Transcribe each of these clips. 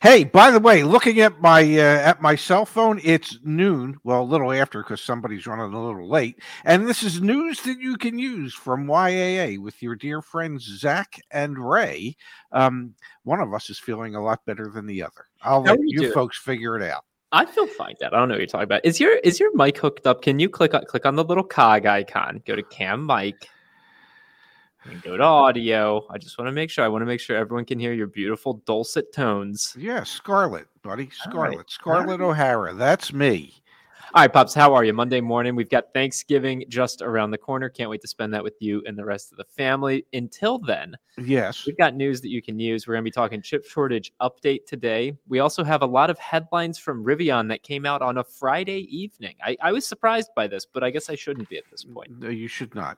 Hey, by the way, looking at my cell phone, it's noon. Well, a little after because somebody's running a little late. And this is news that you can use from YAA with your dear friends Zach and Ray. One of us is feeling a lot better than the other. I'll let you folks figure it out. I feel fine, Dad. I don't know what you're talking about. Is your mic hooked up? Can you click on the little cog icon? Go to cam mic. And go to audio. I just want to make sure. I want to make sure everyone can hear your beautiful dulcet tones. Yeah, Scarlett, buddy. Scarlett. Right. Scarlett O'Hara. That's me. All right, Pops. How are you? Monday morning. We've got Thanksgiving just around the corner. Can't wait to spend that with you and the rest of the family. Until then, yes, we've got news that you can use. We're going to be talking chip shortage update today. We also have a lot of headlines from Rivian that came out on a Friday evening. I was surprised by this, but I guess I shouldn't be at this point. No, you should not.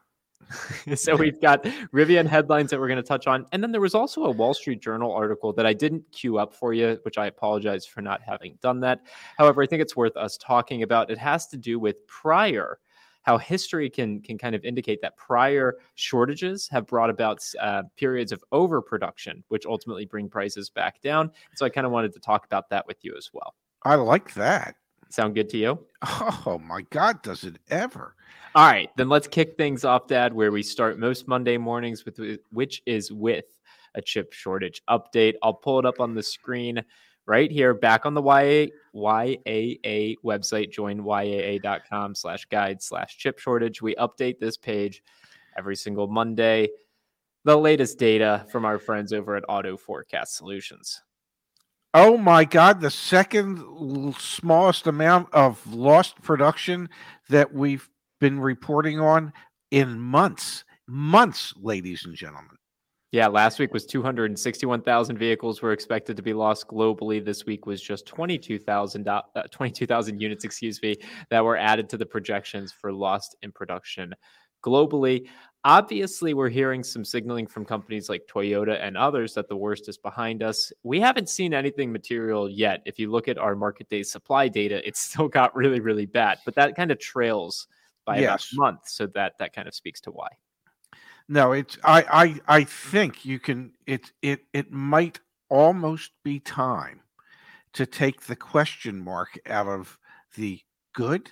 So we've got Rivian headlines that we're going to touch on. And then there was also a Wall Street Journal article that I didn't queue up for you, which I apologize for not having done that. However, I think it's worth us talking about. It has to do with prior, how history can kind of indicate that prior shortages have brought about periods of overproduction, which ultimately bring prices back down. So I kind of wanted to talk about that with you as well. I like that. Sound good to you? Oh, my God, does it ever. All right, then let's kick things off, Dad, where we start most Monday mornings, which is with a chip shortage update. I'll pull it up on the screen right here, back on the YAA website, joinyaa.com/guide/chip shortage. We update this page every single Monday. The latest data from our friends over at Auto Forecast Solutions. Oh, my God, the second smallest amount of lost production that we've been reporting on in months. Months, ladies and gentlemen. Yeah, last week was 261,000 vehicles were expected to be lost globally. This week was just 22,000 units, that were added to the projections for lost in production globally. Obviously, we're hearing some signaling from companies like Toyota and others that the worst is behind us. We haven't seen anything material yet. If you look at our market day supply data, it's still got really, really bad. But that kind of trails by about a month. So that kind of speaks to why. No, it's I think you can it might almost be time to take the question mark out of the good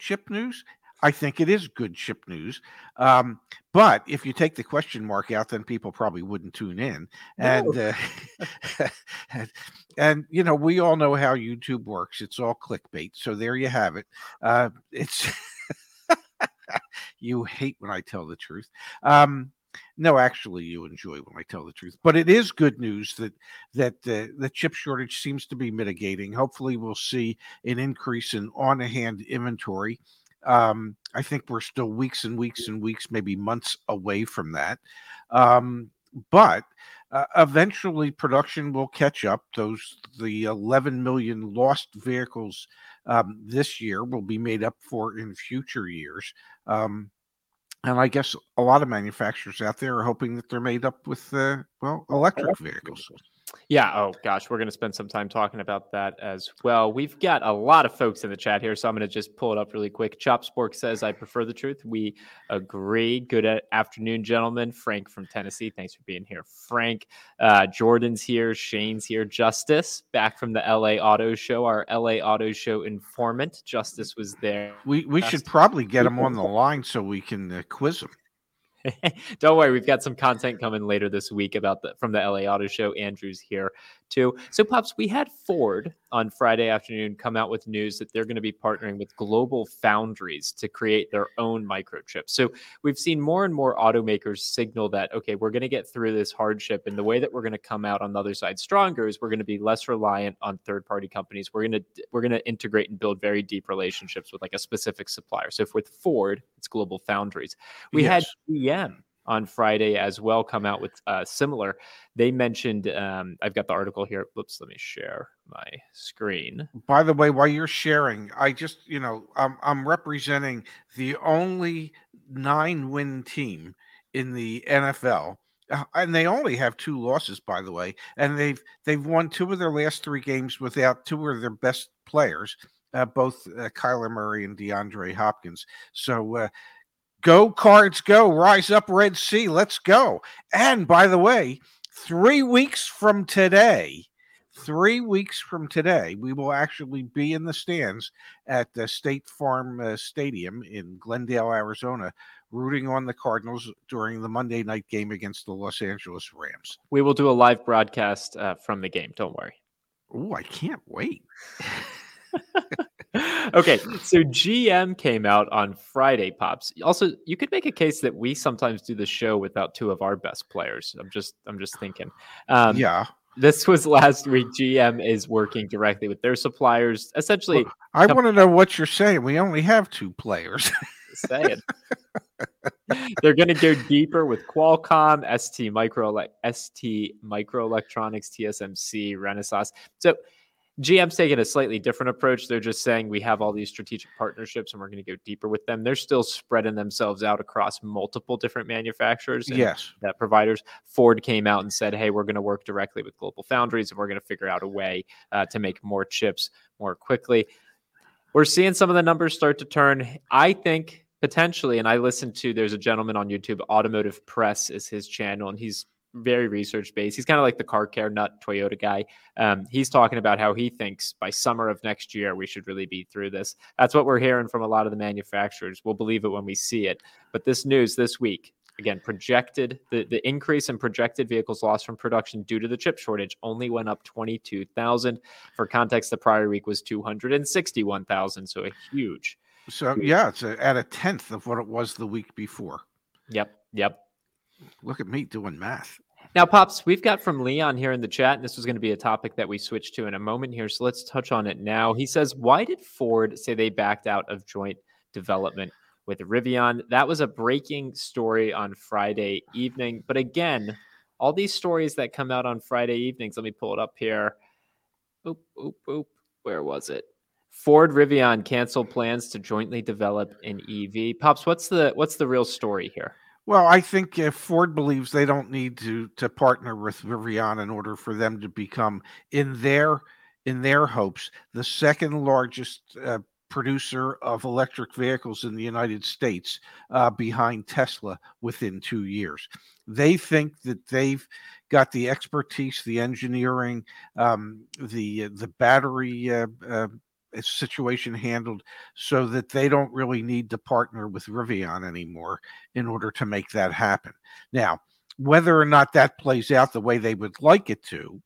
chip news. I think it is good chip news. But if you take the question mark out, then people probably wouldn't tune in. And, and you know, we all know how YouTube works. It's all clickbait. So there you have it. You hate when I tell the truth. No, actually, you enjoy when I tell the truth. But it is good news that the chip shortage seems to be mitigating. Hopefully, we'll see an increase in on-hand inventory. I think we're still weeks and weeks and weeks, maybe months away from that. But eventually production will catch up. The 11 million lost vehicles this year will be made up for in future years. And I guess a lot of manufacturers out there are hoping that they're made up with, electric vehicles. Yeah. Oh, gosh. We're going to spend some time talking about that as well. We've got a lot of folks in the chat here, so I'm going to just pull it up really quick. Chop Spork says, I prefer the truth. We agree. Good afternoon, gentlemen. Frank from Tennessee. Thanks for being here, Frank. Jordan's here. Shane's here. Justice, back from the LA Auto Show. Our LA Auto Show informant, Justice, was there. We should probably get him on the line so we can quiz him. Don't worry, we've got some content coming later this week from the LA Auto Show. Andrew's here too. So, Pops, we had Ford on Friday afternoon come out with news that they're going to be partnering with Global Foundries to create their own microchips. So we've seen more and more automakers signal that, okay, we're going to get through this hardship, and the way that we're going to come out on the other side stronger is we're going to be less reliant on third-party companies. We're going to integrate and build very deep relationships with like a specific supplier. So if with Ford, it's Global Foundries. We had GM on Friday as well come out with similar. They mentioned, I've got the article here. Whoops, let me share my screen. By the way, while you're sharing, I'm representing the only 9-win team in the NFL, and they only have 2 losses, by the way, and they've won 2 of their last 3 games without 2 of their best players, both Kyler Murray and DeAndre Hopkins. So go Cards, go! Rise up, Red Sea! Let's go! And by the way, 3 weeks from today, we will actually be in the stands at the State Farm Stadium in Glendale, Arizona, rooting on the Cardinals during the Monday night game against the Los Angeles Rams. We will do a live broadcast from the game. Don't worry. Oh, I can't wait. Okay, so GM came out on Friday, Pops. Also, you could make a case that we sometimes do the show without 2 of our best players. I'm just thinking. Yeah. This was last week. GM is working directly with their suppliers. Essentially, well, I want to know what you're saying. We only have 2 players. Saying they're going to go deeper with Qualcomm, ST Microelectronics, TSMC, Renesas. So GM's taking a slightly different approach. They're just saying we have all these strategic partnerships and we're going to go deeper with them. They're still spreading themselves out across multiple different manufacturers and providers. Ford came out and said, hey, we're going to work directly with Global Foundries and we're going to figure out a way to make more chips more quickly. We're seeing some of the numbers start to turn. I think potentially, and I listened to, there's a gentleman on YouTube, Automotive Press is his channel, and he's very research-based. He's kind of like the car care nut Toyota guy. He's talking about how he thinks by summer of next year, we should really be through this. That's what we're hearing from a lot of the manufacturers. We'll believe it when we see it. But this news this week, again, projected the increase in projected vehicles lost from production due to the chip shortage only went up 22,000. For context, the prior week was 261,000. So a huge. So yeah, it's at a 10th of what it was the week before. Yep. Look at me doing math. Now, Pops, we've got from Leon here in the chat, and this was going to be a topic that we switched to in a moment here, so let's touch on it now. He says, why did Ford say they backed out of joint development with Rivian? That was a breaking story on Friday evening. But again, all these stories that come out on Friday evenings, let me pull it up here. Where was it? Ford Rivian canceled plans to jointly develop an EV. Pops, what's the real story here? Well, I think Ford believes they don't need to partner with Rivian in order for them to become, in their hopes, the second largest producer of electric vehicles in the United States, behind Tesla within 2 years. They think that they've got the expertise, the engineering, the battery situation handled, so that they don't really need to partner with Rivian anymore in order to make that happen. Now, whether or not that plays out the way they would like it to,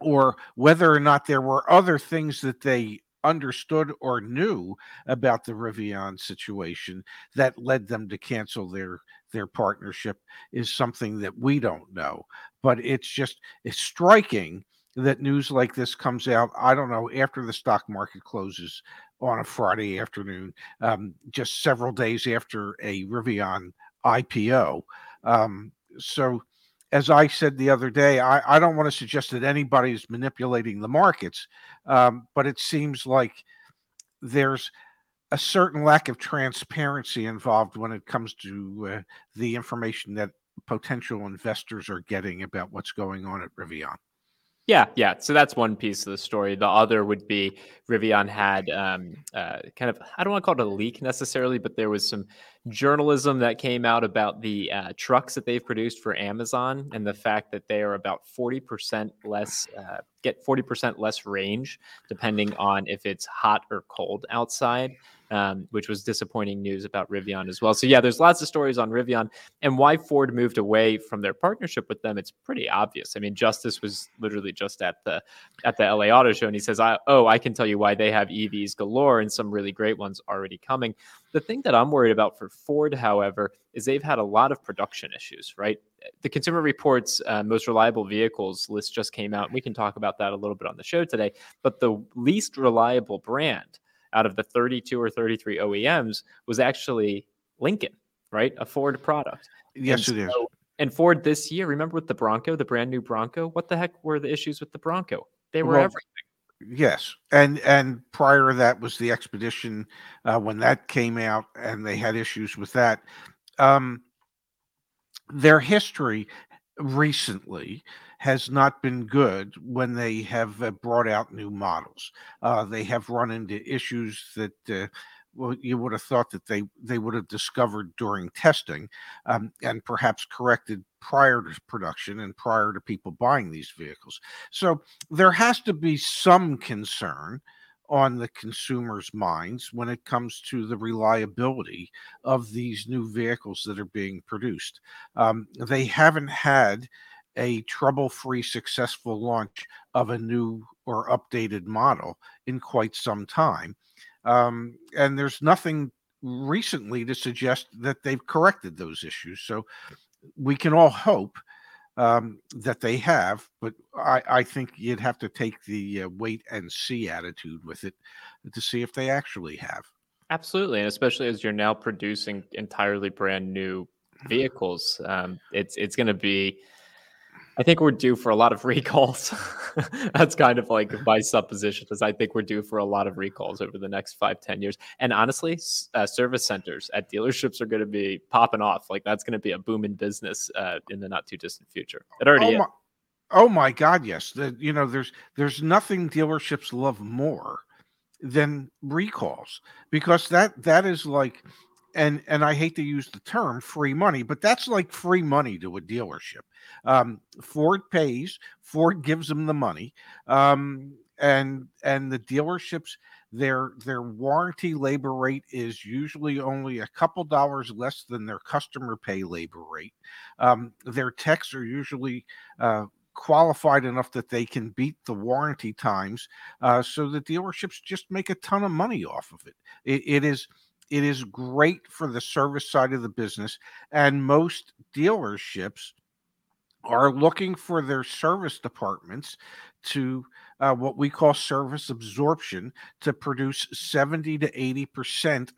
or whether or not there were other things that they understood or knew about the Rivian situation that led them to cancel their partnership, is something that we don't know. But it's striking that news like this comes out, I don't know, after the stock market closes on a Friday afternoon, just several days after a Rivian IPO. So as I said the other day, I don't want to suggest that anybody is manipulating the markets, but it seems like there's a certain lack of transparency involved when it comes to the information that potential investors are getting about what's going on at Rivian. Yeah. So that's one piece of the story. The other would be Rivian had I don't want to call it a leak necessarily, but there was some journalism that came out about the trucks that they've produced for Amazon and the fact that they are about 40% less, get 40% less range, depending on if it's hot or cold outside, which was disappointing news about Rivian as well. So yeah, there's lots of stories on Rivian, and why Ford moved away from their partnership with them. It's pretty obvious. I mean, Justice was literally just at the LA Auto Show, and he says, I can tell you why they have EVs galore and some really great ones already coming. The thing that I'm worried about for Ford, however, is they've had a lot of production issues, right? The Consumer Reports most reliable vehicles list just came out, and we can talk about that a little bit on the show today, but the least reliable brand out of the 32 or 33 OEMs was actually Lincoln, right? A Ford product. Yes, it is. And Ford this year, remember with the Bronco, the brand new Bronco, what the heck were the issues with the Bronco? They were everything. Yes, and prior to that was the Expedition when that came out, and they had issues with that. Their history recently has not been good when they have brought out new models. They have run into issues that well, you would have thought that they would have discovered during testing and perhaps corrected prior to production and prior to people buying these vehicles. So there has to be some concern on the consumers' minds when it comes to the reliability of these new vehicles that are being produced. They haven't had a trouble-free, successful launch of a new or updated model in quite some time. And there's nothing recently to suggest that they've corrected those issues. So we can all hope that they have, but I think you'd have to take the wait and see attitude with it to see if they actually have. Absolutely. And especially as you're now producing entirely brand new vehicles, it's going to be, I think we're due for a lot of recalls. That's kind of like my supposition, because I think we're due for a lot of recalls over the next 5-10 years. And honestly, service centers at dealerships are going to be popping off. Like that's going to be a booming business in the not too distant future. It already is. Oh my God, yes. You know, there's nothing dealerships love more than recalls, because that is like, and I hate to use the term free money, but that's like free money to a dealership. Ford pays, Ford gives them the money. And the dealerships, their warranty labor rate is usually only a couple dollars less than their customer pay labor rate. Their techs are usually qualified enough that they can beat the warranty times. So the dealerships just make a ton of money off of it. It is great for the service side of the business, and most dealerships are looking for their service departments to what we call service absorption to produce 70% to 80%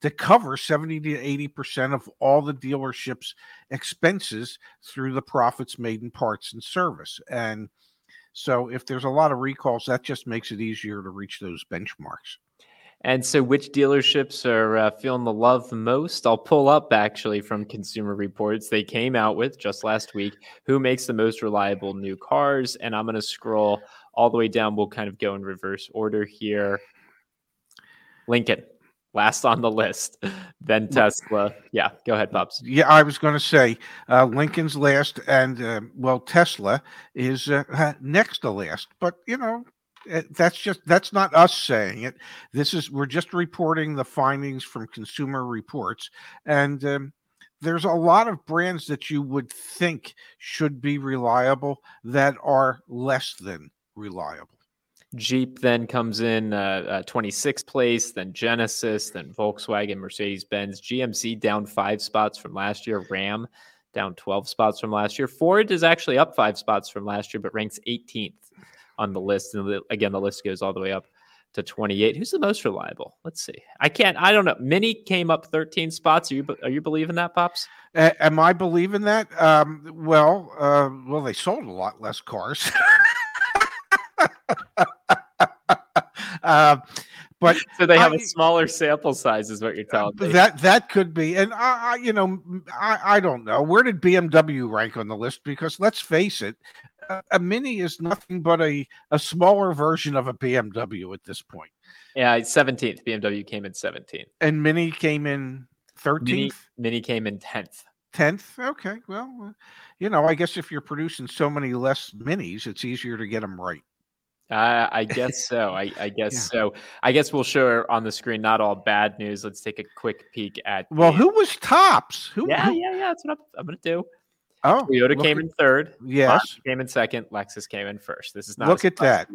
to cover 70% to 80% of all the dealership's expenses through the profits made in parts and service. And so if there's a lot of recalls, that just makes it easier to reach those benchmarks. And so which dealerships are feeling the love most? I'll pull up actually from Consumer Reports. They came out with just last week, who makes the most reliable new cars. And I'm going to scroll all the way down. We'll kind of go in reverse order here. Lincoln, last on the list, then Tesla. Yeah, go ahead, Pops. Yeah, I was going to say Lincoln's last and, well, Tesla is next to last, but you know, that's not us saying it. We're just reporting the findings from Consumer Reports, and there's a lot of brands that you would think should be reliable that are less than reliable. Jeep then comes in 26th place, then Genesis, then Volkswagen, Mercedes-Benz, GMC down 5 spots from last year, Ram down 12 spots from last year. Ford is actually up 5 spots from last year, but ranks 18th. On the list. And again, the list goes all the way up to 28. Who's the most reliable? Let's see. I don't know. Mini came up 13 spots. Are you believing that, Pops? Am I believing that? Well, they sold a lot less cars. But so they have a smaller sample size is what you're telling me. That could be. And I don't know. Where did BMW rank on the list? Because let's face it, a Mini is nothing but a smaller version of a BMW at this point. Yeah, 17th. BMW came in 17th. And Mini came in 13th? Mini came in 10th. 10th? Okay. Well, I guess if you're producing so many less Minis, it's easier to get them right. I guess so. I guess so. I guess we'll show her on the screen. Not all bad news. Let's take a quick peek at... Well, who was tops? Yeah. That's what I'm going to do. Oh, Toyota came in third. Yes. Honda came in second. Lexus came in first. This is not. Look at that.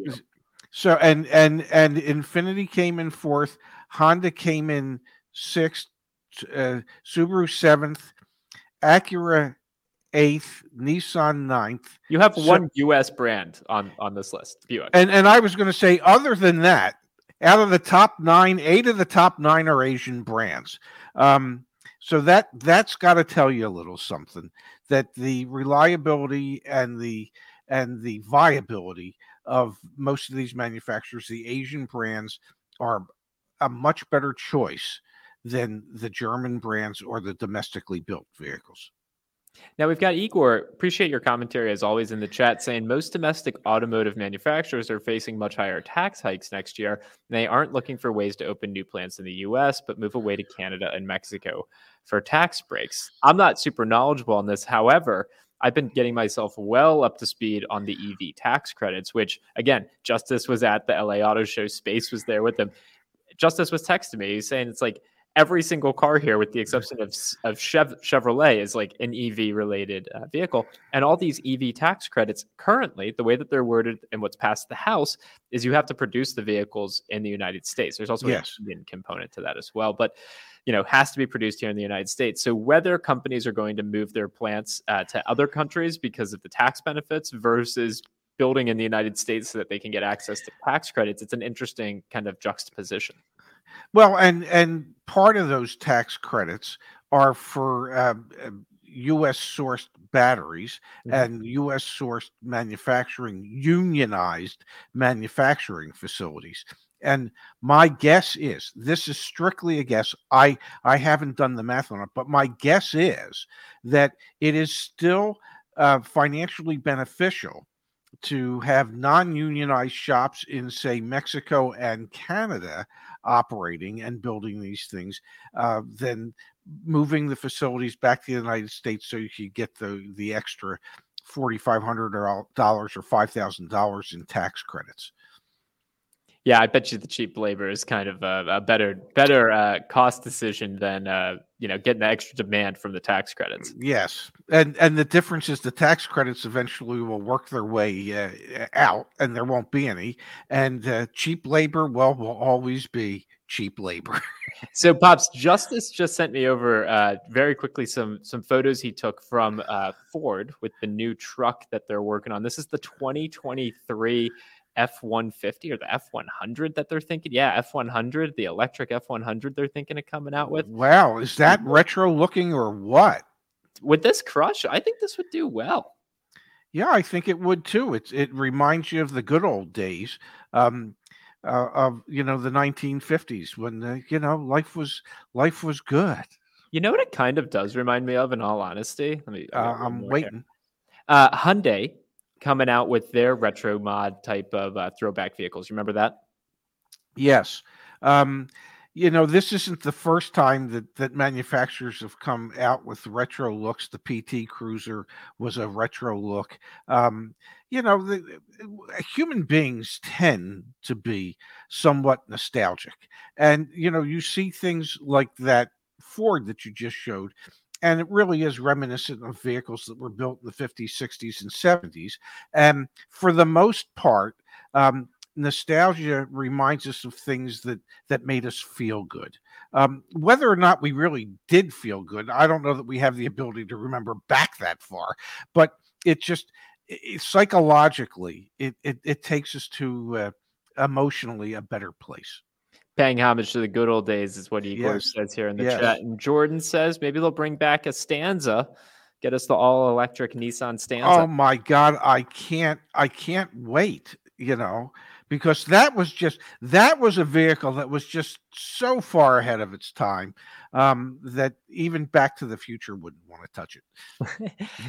So, and Infiniti came in fourth. Honda came in sixth. Subaru seventh. Acura eighth. Nissan ninth. You have one U.S. brand on this list. Buick. And I was going to say, other than that, out of the top 9, 8 of the top 9 are Asian brands. So that's got to tell you a little something, that the reliability and the viability of most of these manufacturers, the Asian brands are a much better choice than the German brands or the domestically built vehicles. Now we've got Igor. Appreciate your commentary as always in the chat, saying most domestic automotive manufacturers are facing much higher tax hikes next year. And they aren't looking for ways to open new plants in the U.S., but move away to Canada and Mexico for tax breaks. I'm not super knowledgeable on this. However, I've been getting myself well up to speed on the EV tax credits, which again, Justice was at the LA Auto Show. Space was there with them. Justice was texting me saying it's like, every single car here, with the exception of Chevrolet, is like an EV-related vehicle. And all these EV tax credits currently, the way that they're worded and what's passed the House, is you have to produce the vehicles in the United States. There's also an Indian component to that as well, but you know, has to be produced here in the United States. So whether companies are going to move their plants to other countries because of the tax benefits versus building in the United States so that they can get access to tax credits, it's an interesting kind of juxtaposition. Well, and part of those tax credits are for U.S.-sourced batteries and U.S.-sourced manufacturing, unionized manufacturing facilities. And my guess is, this is strictly a guess, I haven't done the math on it, but my guess is that it is still financially beneficial to have non-unionized shops in, say, Mexico and Canada operating and building these things, then moving the facilities back to the United States so you could get the extra $4,500 or $5,000 in tax credits. Yeah, I bet you the cheap labor is kind of a better cost decision than getting the extra demand from the tax credits. Yes, and the difference is the tax credits eventually will work their way out, and there won't be any. And cheap labor, well, will always be cheap labor. So, Pops, Justice just sent me over very quickly some photos he took from Ford with the new truck that they're working on. This is the 2023. F-150 or the F-100 that they're thinking. Yeah, F-100, the electric F-100 they're thinking of coming out with. Wow, is that retro looking or what? Would this crush? I think this would do well. Yeah, I think it would too. It reminds you of the good old days of the 1950s when life was good. You know what it kind of does remind me of, in all honesty? I'm waiting. Hyundai coming out with their retro mod type of throwback vehicles. You remember that? Yes. This isn't the first time that manufacturers have come out with retro looks. The PT Cruiser was a retro look. Human beings tend to be somewhat nostalgic. And, you see things like that Ford that you just showed, and it really is reminiscent of vehicles that were built in the 50s, 60s, and 70s. And for the most part, nostalgia reminds us of things that made us feel good. Whether or not we really did feel good, I don't know that we have the ability to remember back that far. But it just psychologically, it takes us to emotionally a better place. Paying homage to the good old days is what Igor says here in the chat. And Jordan says, maybe they'll bring back a Stanza, get us the all-electric Nissan Stanza. Oh, my God, I can't wait, because that was a vehicle that was just so far ahead of its time that even Back to the Future wouldn't want to touch it.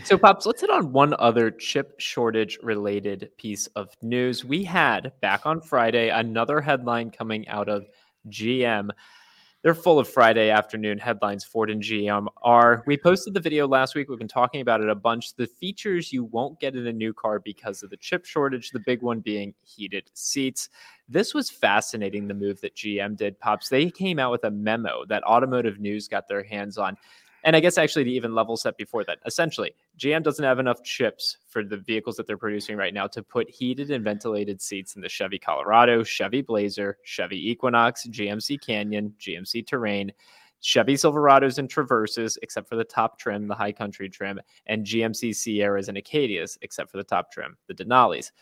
So, Pops, let's hit on one other chip shortage-related piece of news. We had, back on Friday, another headline coming out of GM. They're full of Friday afternoon headlines, Ford and GM are. We posted the video last week. We've been talking about it a bunch. The features you won't get in a new car because of the chip shortage, the big one being heated seats. This was fascinating, the move that GM did, Pops. They came out with a memo that Automotive News got their hands on. And I guess actually to even level set before that, essentially, GM doesn't have enough chips for the vehicles that they're producing right now to put heated and ventilated seats in the Chevy Colorado, Chevy Blazer, Chevy Equinox, GMC Canyon, GMC Terrain, Chevy Silverados and Traverses, except for the top trim, the High Country trim, and GMC Sierras and Acadias, except for the top trim, the Denalis.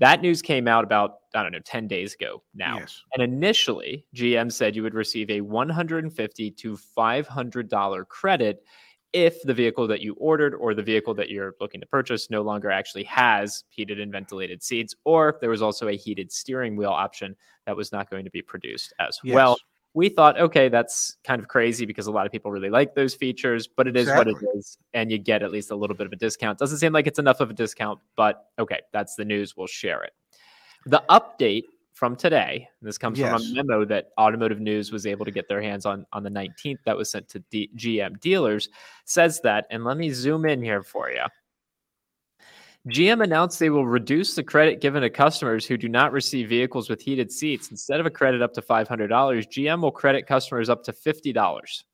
That news came out about, 10 days ago now. Yes. And initially, GM said you would receive a $150 to $500 credit if the vehicle that you ordered or the vehicle that you're looking to purchase no longer actually has heated and ventilated seats, or there was also a heated steering wheel option that was not going to be produced as well. We thought, okay, that's kind of crazy because a lot of people really like those features, but it is what it is, and you get at least a little bit of a discount. Doesn't seem like it's enough of a discount, but okay, that's the news. We'll share it. The update from today, and this comes from a memo that Automotive News was able to get their hands on the 19th that was sent to GM dealers, says that, and let me zoom in here for you. GM announced they will reduce the credit given to customers who do not receive vehicles with heated seats. Instead of a credit up to $500, GM will credit customers up to $50.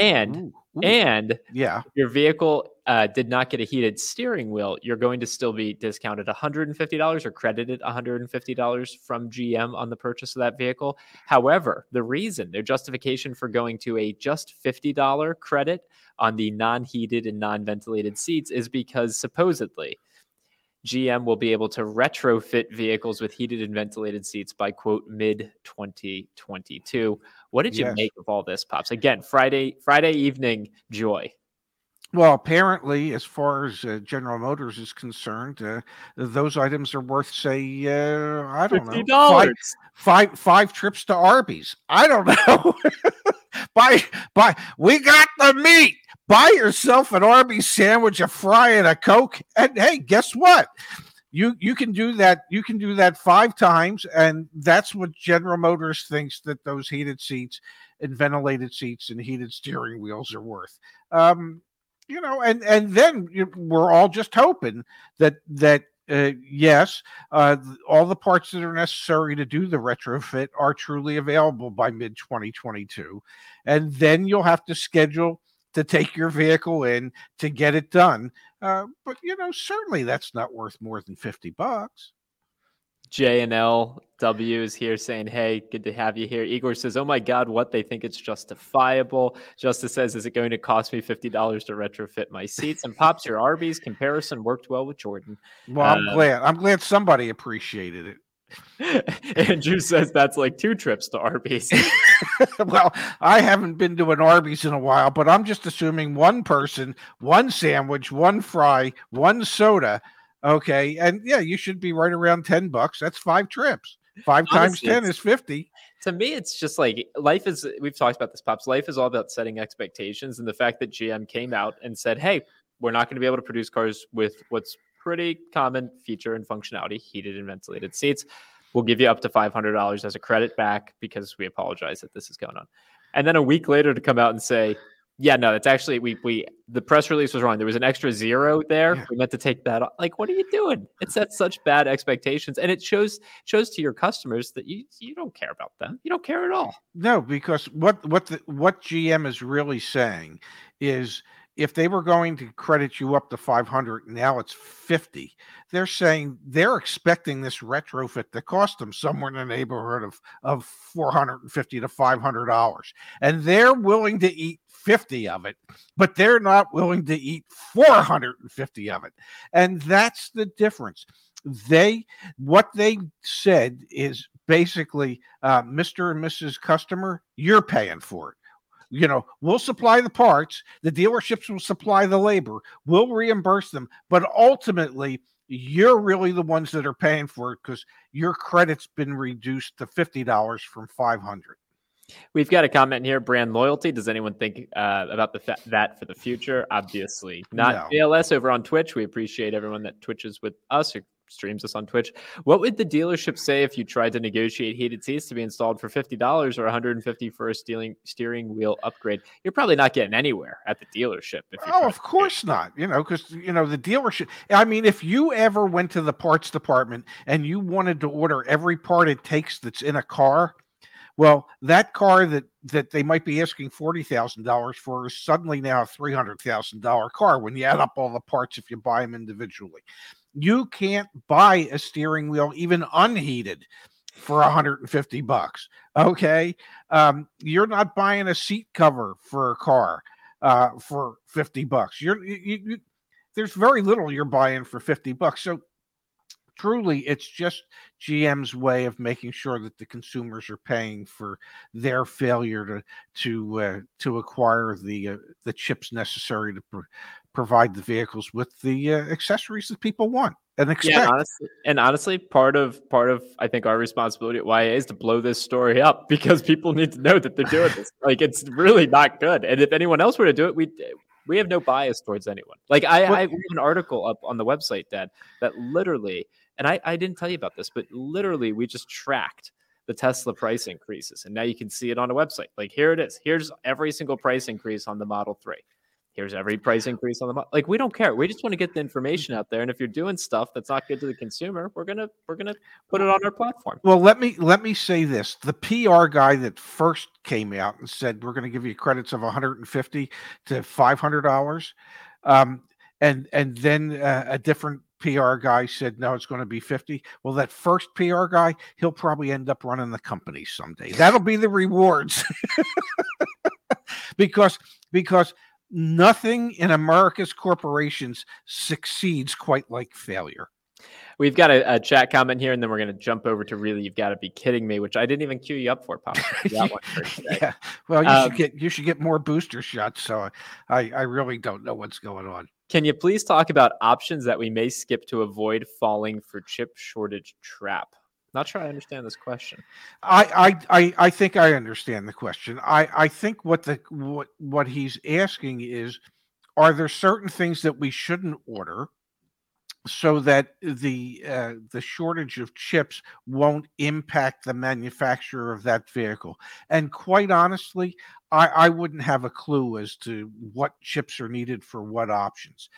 And if your vehicle did not get a heated steering wheel, you're going to still be discounted $150 or credited $150 from GM on the purchase of that vehicle. However, the reason, their justification for going to a just $50 credit on the non-heated and non-ventilated seats is because supposedly GM will be able to retrofit vehicles with heated and ventilated seats by, quote, mid-2022. What did you make of all this, Pops? Again, Friday evening joy. Well, apparently, as far as General Motors is concerned, those items are worth, say, I don't know, five trips to Arby's. I don't know. buy, we got the meat. Buy yourself an Arby's sandwich, a fry, and a Coke. And hey, guess what? You can do that. You can do that 5 times, and that's what General Motors thinks that those heated seats, and ventilated seats, and heated steering wheels are worth. You know, and then we're all just hoping that all the parts that are necessary to do the retrofit are truly available by mid-2022, and then you'll have to schedule to take your vehicle in to get it done. But, you know, certainly that's not worth more than $50. JNLW is here saying, hey, good to have you here. Igor says, oh, my God, what? They think it's justifiable. Justice says, is it going to cost me $50 to retrofit my seats? And Pops, your Arby's comparison worked well with Jordan. Well, I'm glad. I'm glad somebody appreciated it. Andrew says that's like 2 trips to Arby's. Well, I haven't been to an Arby's in a while, but I'm just assuming 1 person, 1 sandwich, 1 fry, 1 soda. Okay. And yeah, you should be right around $10. That's 5 trips. 5 times 10 is 50. To me, it's just like life is, we've talked about this, Pops. Life is all about setting expectations. And the fact that GM came out and said, hey, we're not going to be able to produce cars with what's pretty common feature and functionality, heated and ventilated seats. We'll give you up to $500 as a credit back because we apologize that this is going on. And then a week later to come out and say, yeah, no, that's actually, the press release was wrong. There was an extra 0 there. Yeah. We meant to take that off. Like, what are you doing? It sets such bad expectations. And it shows to your customers that you don't care about them. You don't care at all. No, because what GM is really saying is, if they were going to credit you up to 500, now it's 50. They're saying they're expecting this retrofit to cost them somewhere in the neighborhood of $450 to $500. And they're willing to eat 50 of it, but they're not willing to eat 450 of it. And that's the difference. What they said is basically, Mr. and Mrs. Customer, you're paying for it. You know, we'll supply the parts, the dealerships will supply the labor, we'll reimburse them, but ultimately you're really the ones that are paying for it because your credit's been reduced to $50 from $500. We've got a comment here, brand loyalty. Does anyone think about that for the future? Obviously not. No. BLS over on Twitch. We appreciate everyone that Twitches with us or streams us on Twitch. What would the dealership say if you tried to negotiate heated seats to be installed for $50 or $150 for a steering wheel upgrade? You're probably not getting anywhere at the dealership. Of course not. You know, because, you know, the dealership, I mean, if you ever went to the parts department and you wanted to order every part it takes that's in a car, well, that car that they might be asking $40,000 for is suddenly now a $300,000 car when you add up all the parts if you buy them individually. You can't buy a steering wheel, even unheated, for $150. Okay. You're not buying a seat cover for a car for $50. There's very little you're buying for $50. So truly, it's just GM's way of making sure that the consumers are paying for their failure to acquire the chips necessary to provide the vehicles with the accessories that people want and expect. Yeah, honestly, part of I think our responsibility at YAA is to blow this story up, because people need to know that they're doing this. Like, it's really not good. And if anyone else were to do it, we have no bias towards anyone. Like, I have an article up on the website, Dad, that literally, and I didn't tell you about this, but literally we just tracked the Tesla price increases. And now you can see it on a website. Like, here it is. Here's every single price increase on the Model 3. Here's every price increase on the Model. Like, we don't care. We just want to get the information out there. And if you're doing stuff that's not good to the consumer, we're going to put it on our platform. Well, let me say this. The PR guy that first came out and said, we're going to give you credits of $150 to $500. And then a different PR guy said, no, it's going to be 50. Well, that first PR guy, he'll probably end up running the company someday. That'll be the rewards. because nothing in America's corporations succeeds quite like failure. We've got a chat comment here, and then we're going to jump over to really, you've got to be kidding me, which I didn't even queue you up for, Pop. Yeah. Well, you should get more booster shots. So I really don't know what's going on. Can you please talk about options that we may skip to avoid falling for chip shortage trap? Not sure I understand this question. I think I understand the question. I think what he's asking is, are there certain things that we shouldn't order so that the shortage of chips won't impact the manufacturer of that vehicle? And quite honestly, I wouldn't have a clue as to what chips are needed for what options.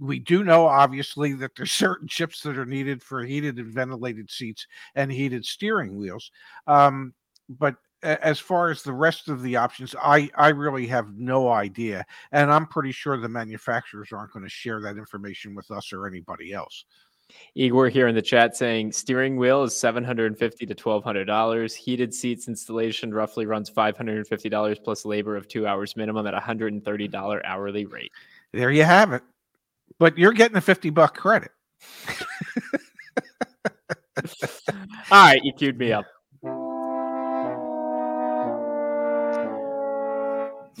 We do know, obviously, that there's certain chips that are needed for heated and ventilated seats and heated steering wheels. But as far as the rest of the options, I really have no idea. And I'm pretty sure the manufacturers aren't going to share that information with us or anybody else. Igor here in the chat saying steering wheel is $750 to $1,200. Heated seats installation roughly runs $550 plus labor of 2 hours minimum at $130 hourly rate. There you have it. But you're getting a $50 credit. All right, you queued me up.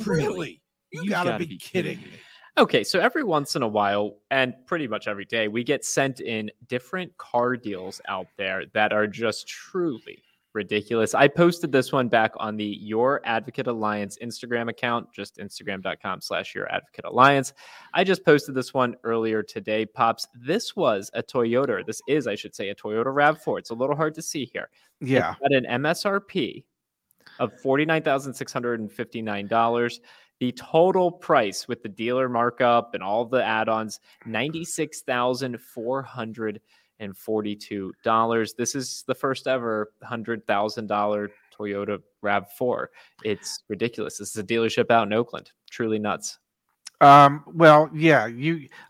Really? You gotta be kidding me. Okay, so every once in a while, and pretty much every day, we get sent in different car deals out there that are just truly ridiculous. I posted this one back on the Your Advocate Alliance Instagram account, just instagram.com/YourAdvocateAlliance. I just posted this one earlier today, Pops. This was a Toyota, or this is, I should say, a Toyota RAV4. It's a little hard to see here. Yeah. It's at an MSRP of $49,659. The total price with the dealer markup and all the add-ons, $96,442. This is the first ever $100,000 Toyota RAV4. It's ridiculous. This is a dealership out in Oakland. Truly nuts. Well, yeah,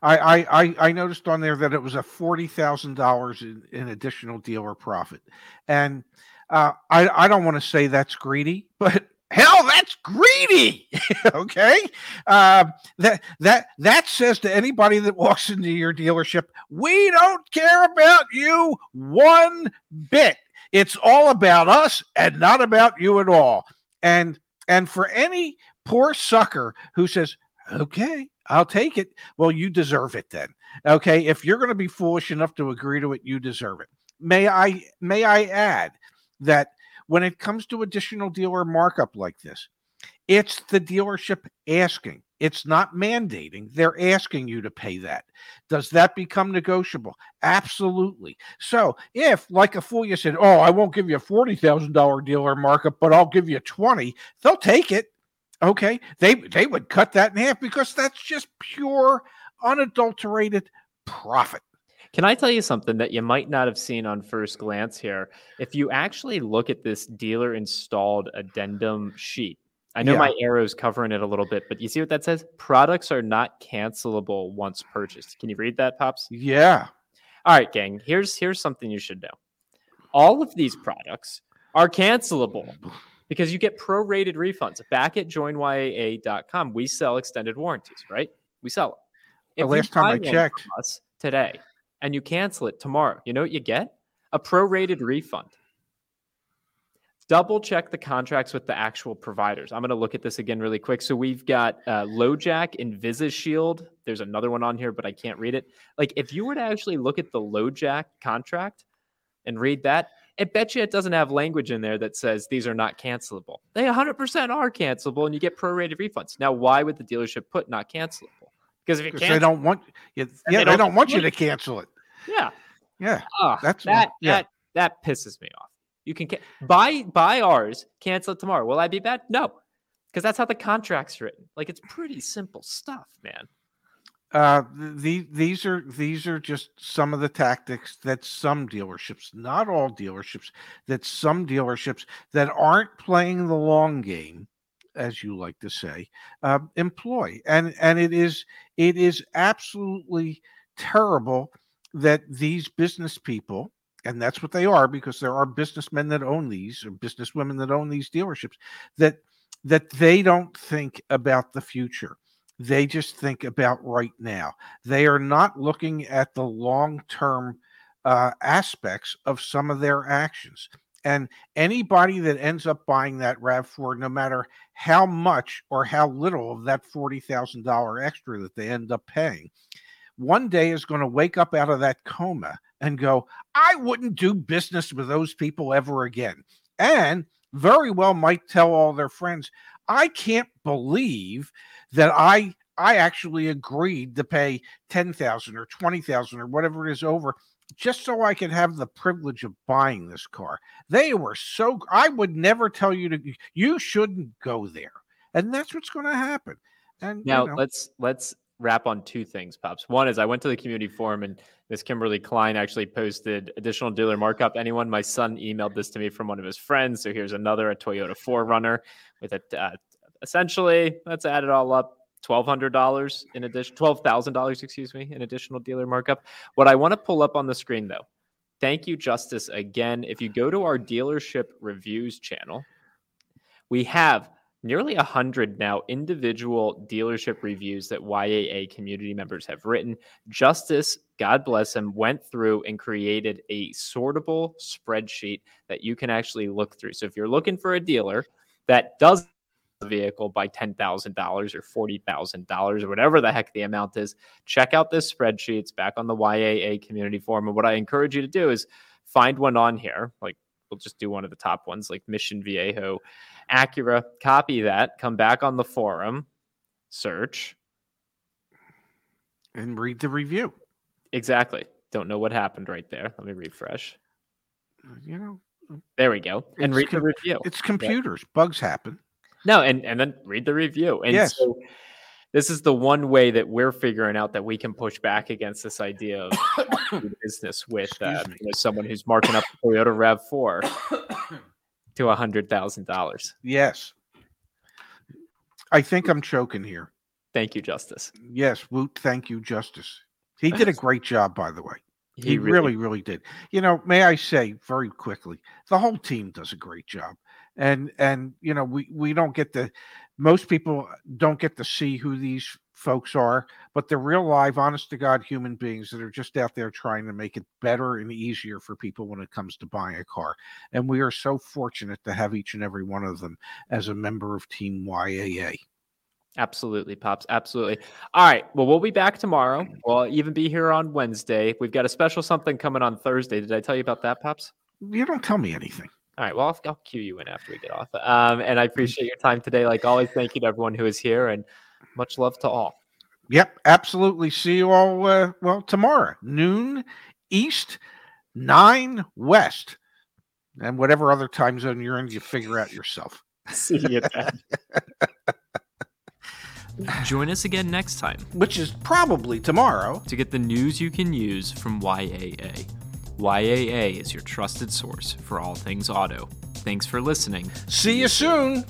I noticed on there that it was a $40,000 in additional dealer profit. And I don't want to say that's greedy, but hell, that's greedy. Okay. That says to anybody that walks into your dealership, we don't care about you one bit. It's all about us and not about you at all. And for any poor sucker who says, okay, I'll take it. Well, you deserve it then. Okay. If you're going to be foolish enough to agree to it, you deserve it. May I add that when it comes to additional dealer markup like this, it's the dealership asking. It's not mandating. They're asking you to pay that. Does that become negotiable? Absolutely. So if, like a fool, you said, oh, I won't give you a $40,000 dealer markup, but I'll give you 20, they'll take it. Okay. They would cut that in half, because that's just pure, unadulterated profit. Can I tell you something that you might not have seen on first glance here? If you actually look at this dealer installed addendum sheet, I know my arrow's covering it a little bit, but you see what that says? Products are not cancelable once purchased. Can you read that, Pops? Yeah. All right, gang. Here's something you should know. All of these products are cancelable because you get prorated refunds. Back at joinyaa.com, we sell extended warranties, right? We sell them. The last time I checked today. and you cancel it tomorrow, you know what you get? A prorated refund. Double check the contracts with the actual providers. I'm going to look at this again really quick. So we've got LoJack, Invisishield. There's another one on here, but I can't read it. Like if you were to actually look at the LoJack contract and read that, I bet you it doesn't have language in there that says these are not cancelable. They 100% are cancelable, and you get prorated refunds. Now, why would the dealership put not cancelable? Because if you cancel, they don't want you, they don't want you to cancel it. Yeah, yeah. That pisses me off. You can buy ours, cancel it tomorrow. Will I be bad? No, because that's how the contract's written. Like it's pretty simple stuff, man. These are just some of the tactics that some dealerships, not all dealerships, that some dealerships that aren't playing the long game, as you like to say, employ. And it is absolutely terrible that these business people, and that's what they are, because there are businessmen that own these or businesswomen that own these dealerships, that they don't think about the future. They just think about right now. They are not looking at the long-term aspects of some of their actions. And anybody that ends up buying that RAV4, no matter how much or how little of that $40,000 extra that they end up paying, one day is going to wake up out of that coma and go, I wouldn't do business with those people ever again. And very well might tell all their friends, I can't believe that I actually agreed to pay $10,000 or $20,000 or whatever it is over just so I could have the privilege of buying this car. They were so, I would never tell you to, you shouldn't go there. And that's what's going to happen. And now let's wrap on two things, Pops. One is I went to the community forum and Miss Kimberly Klein actually posted additional dealer markup. Anyone? My son emailed this to me from one of his friends. So here's another, a Toyota 4Runner with a, essentially, let's add it all up, $1,200 in addition, $12,000, excuse me, in additional dealer markup. What I want to pull up on the screen though, thank you, Justice, again. If you go to our dealership reviews channel, we have nearly 100 now individual dealership reviews that YAA community members have written. Justice, God bless him, went through and created a sortable spreadsheet that you can actually look through. So if you're looking for a dealer that does the vehicle by $10,000 or $40,000 or whatever the heck the amount is, check out this spreadsheet. It's back on the YAA community forum. And what I encourage you to do is find one on here, like, we'll just do one of the top ones like Mission Viejo, Acura, copy that, come back on the forum, search. And read the review. Exactly. Don't know what happened right there. Let me refresh. You know. There we go. And read the review. It's computers. Yeah. Bugs happen. No, and then read the review. And yes. So this is the one way that we're figuring out that we can push back against this idea of business with someone who's marking up the Toyota RAV4 to $100,000. Yes. I think I'm choking here. Thank you, Justice. Yes, Woot, thank you, Justice. He did a great job, by the way. He really, really did. You know, may I say very quickly, the whole team does a great job. And you know, we don't get to, most people don't get to see who these folks are, but they're real live, honest to God human beings that are just out there trying to make it better and easier for people when it comes to buying a car. And we are so fortunate to have each and every one of them as a member of Team YAA. Absolutely, Pops. Absolutely. All right. Well, we'll be back tomorrow. We'll even be here on Wednesday. We've got a special something coming on Thursday. Did I tell you about that, Pops? You don't tell me anything. All right. Well, I'll cue you in after we get off. And I appreciate your time today. Like always, thank you to everyone who is here and much love to all. Yep. Absolutely. See you all. Tomorrow, noon East, 9 West, and whatever other time zone you're in, you figure out yourself. See you then. Join us again next time, which is probably tomorrow, to get the news you can use from YAA. YAA is your trusted source for all things auto. Thanks for listening. See you soon.